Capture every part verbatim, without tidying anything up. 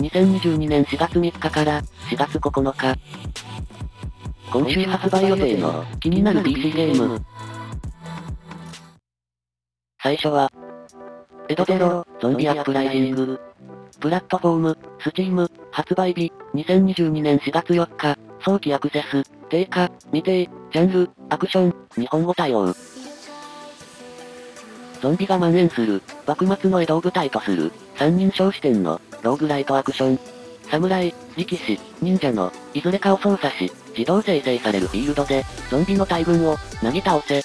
にせんにじゅうにねんしがつみっかからしがつここのか今週発売予定の気になる ピーシー ゲーム。最初はエドゼロゾンビアップライジング。プラットフォームスチーム発売日にせんにじゅうにねんしがつよっか、早期アクセス、定価未定、ジャンルアクション、日本語対応。ゾンビが蔓延する幕末の江戸を舞台とする三人称視点のローグライトアクション。侍、力士、忍者のいずれかを操作し、自動生成されるフィールドでゾンビの大群をなぎ倒せ。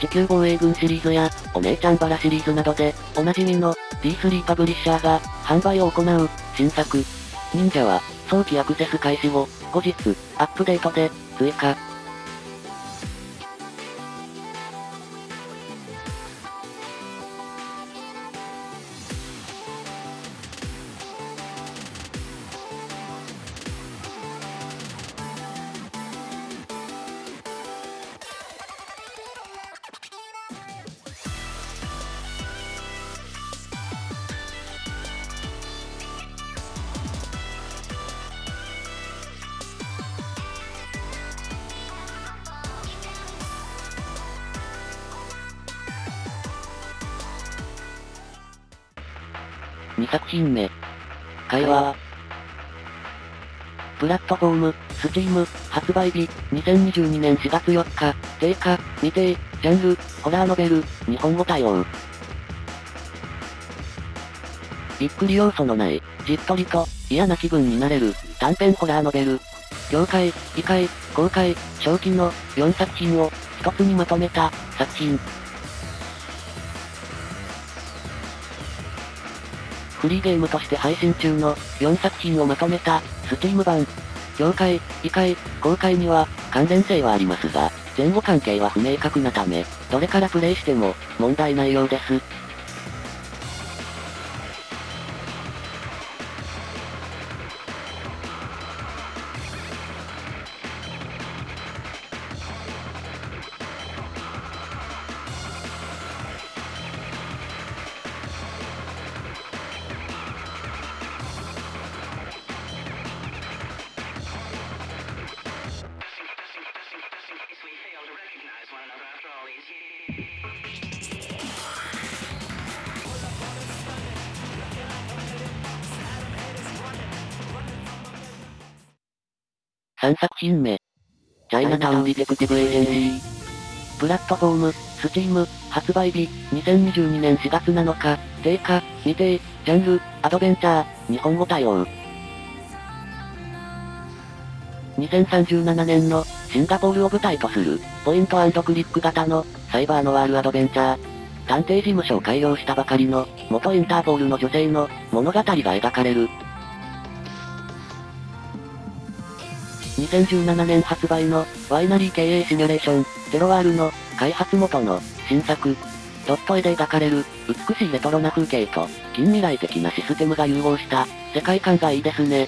地球防衛軍シリーズやお姉ちゃんバラシリーズなどでおなじみの ディースリー パブリッシャーが販売を行う新作。忍者は早期アクセス開始後、後日アップデートで追加。にさくひんめ、会話。プラットフォーム、スチーム、発売日、にせんにじゅうにねんしがつよっか、定価、未定、ジャンル、ホラーノベル、日本語対応。びっくり要素のない、じっとりと、嫌な気分になれる、短編ホラーノベル。業界、異界、公開、正気のよんさくひんを、一つにまとめた、作品。フリーゲームとして配信中のよんさくひんをまとめた Steam 版。業界、異界、公開には関連性はありますが、前後関係は不明確なため、どれからプレイしても問題ないようです。さんさくひんめ、チャイナタウンディテクティブエージェンシー。プラットフォーム、スチーム、発売日、にせんにじゅうにねんしがつなのか、定価、未定、ジャンル、アドベンチャー、日本語対応。にせんさんじゅうななねんのシンガポールを舞台とする、ポイント&クリック型のサイバーノワールアドベンチャー。探偵事務所を開業したばかりの、元インターポールの女性の物語が描かれる。にせんじゅうななねん発売のワイナリー経営シミュレーションゼロワールの開発元の新作。ドット絵で描かれる美しいレトロな風景と近未来的なシステムが融合した世界観がいいですね。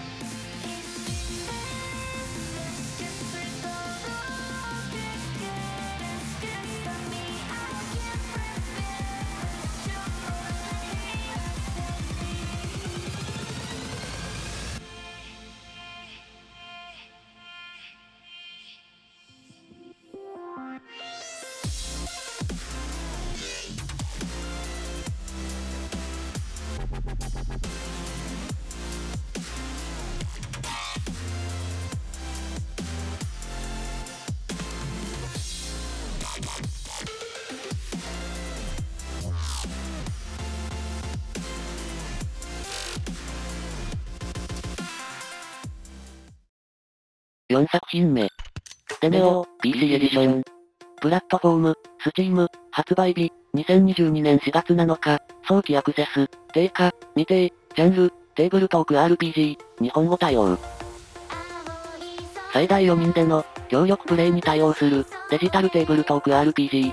よんさくひんめ、デネオ ピーシー エディション。プラットフォーム、スチーム、発売日、にせんにじゅうにねんしがつなのか、早期アクセス、定価、未定、ジャンル、テーブルトーク アールピージー、日本語対応。最大よにんでの、協力プレイに対応する、デジタルテーブルトーク アールピージー。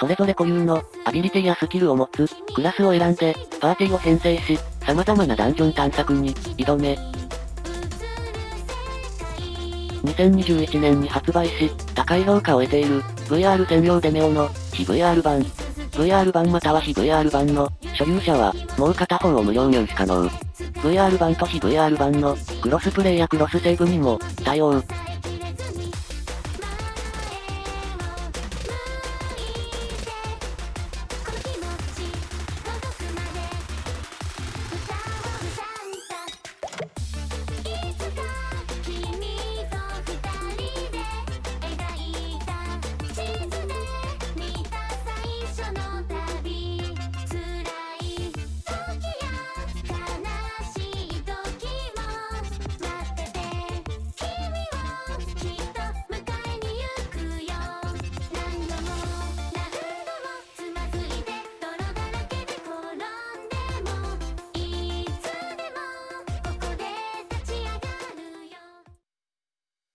それぞれ固有の、アビリティやスキルを持つ、クラスを選んで、パーティーを編成し、様々なダンジョン探索に、挑め。にせんにじゅういちねんに発売し、高い評価を得ている、ブイアール 専用デネオの、非 ブイアール 版。ブイアール 版または非 ブイアール 版の所有者はもう片方を無料入手可能。ブイアール 版と非 ブイアール 版のクロスプレイやクロスセーブにも対応。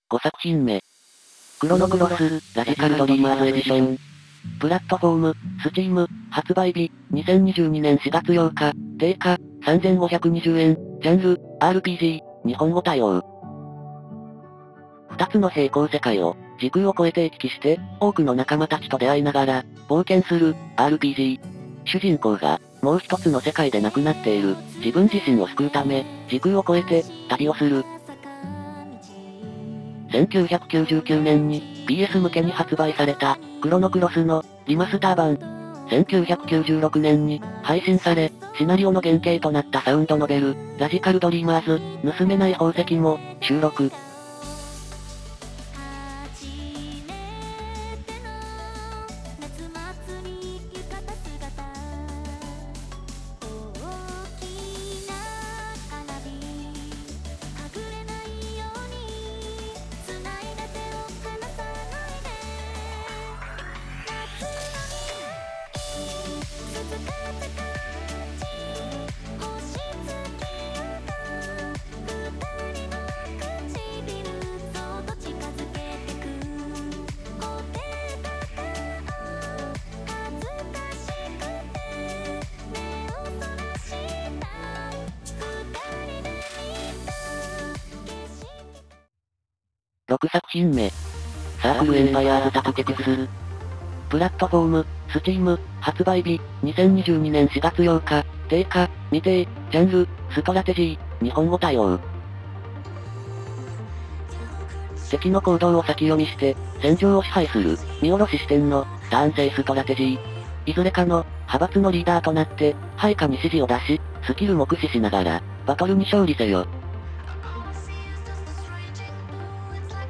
ごさくひんめクロノクロスラジカルドリーマーズエディション。プラットフォームスチーム発売日にせんにじゅうにねんしがつようか定価さんぜんごひゃくにじゅうえん。ジャンル アールピージー 日本語対応。ふたつの平行世界を時空を超えて行き来して多くの仲間たちと出会いながら冒険する アールピージー。 主人公がもう一つの世界で亡くなっている自分自身を救うため時空を超えて旅をする。せんきゅうひゃくきゅうじゅうきゅうねんに ピーエス 向けに発売されたクロノクロスのリマスター版。せんきゅうひゃくきゅうじゅうろくねんに配信され、シナリオの原型となったサウンドノベルラジカルドリーマーズ盗めない宝石も収録。ろくさくひんめサークルエンパイアーズタクティクス。プラットフォームスチーム発売日にせんにじゅうにねんしがつようか定価未定。ジャンルストラテジー日本語対応。敵の行動を先読みして戦場を支配する見下ろし視点のターン制ストラテジー。いずれかの派閥のリーダーとなって配下に指示を出しスキルも駆使しながらバトルに勝利せよ。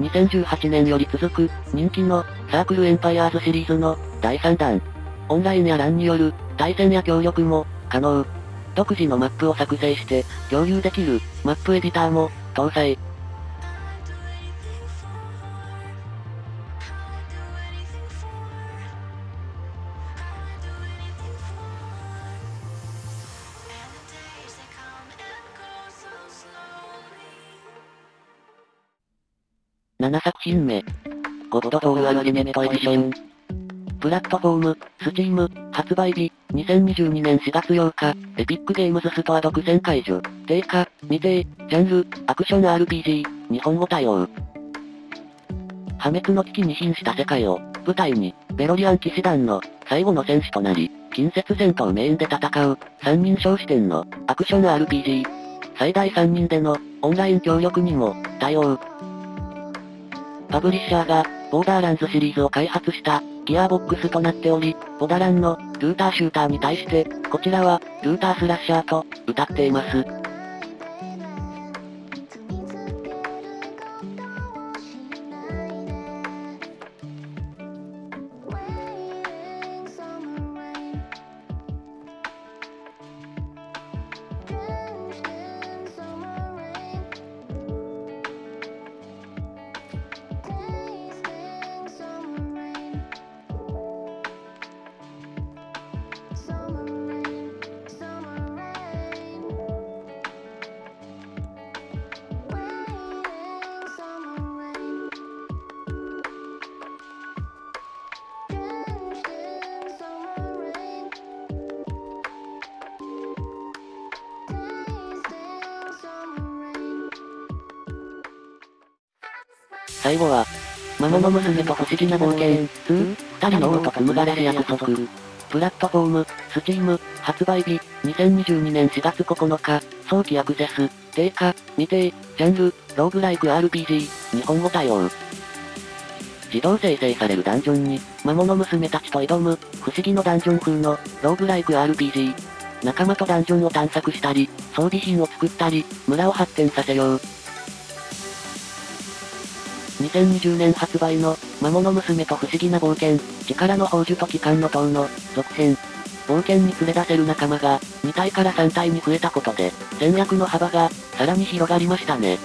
にせんじゅうはちねんより続く人気のサークルエンパイアーズシリーズのだいさんだん。オンラインや ラン による対戦や協力も可能。独自のマップを作成して共有できるマップエディターも搭載。ななさくひんめGodfall Ultimate Edition。プラットフォームスチーム発売日にせんにじゅうにねんしがつようかエピックゲームズストア独占解除定価未定。ジャンルアクション アールピージー 日本語対応。破滅の危機に瀕した世界を舞台にベロリアン騎士団の最後の戦士となり近接戦闘メインで戦う三人称視点のアクション アールピージー。 最大さんにんでのオンライン協力にも対応。パブリッシャーが、ボーダーランズシリーズを開発した、ギアボックスとなっており、ボダランの、ルーターシューターに対して、こちらは、ルータースラッシャーと、謳っています。最後は、魔物娘と不思議な冒険に、ふたりの王と紡がれし約束。プラットフォーム、スチーム、発売日、にせんにじゅうにねんしがつここのか、早期アクセス、定価、未定、ジャンル、ローグライク アールピージー、日本語対応。自動生成されるダンジョンに、魔物娘たちと挑む、不思議のダンジョン風の、ローグライク アールピージー。仲間とダンジョンを探索したり、装備品を作ったり、村を発展させよう。にせんにじゅうねん発売の、魔物娘と不思議な冒険、力の宝珠と帰還の塔の、続編。冒険に連れ出せる仲間が、にたいからさんたいに増えたことで、戦略の幅が、さらに広がりましたね。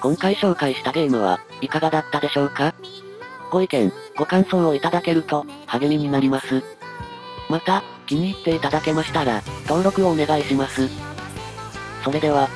今回紹介したゲームはいかがだったでしょうか？ご意見、ご感想をいただけると励みになります。また、気に入っていただけましたら登録をお願いします。それでは。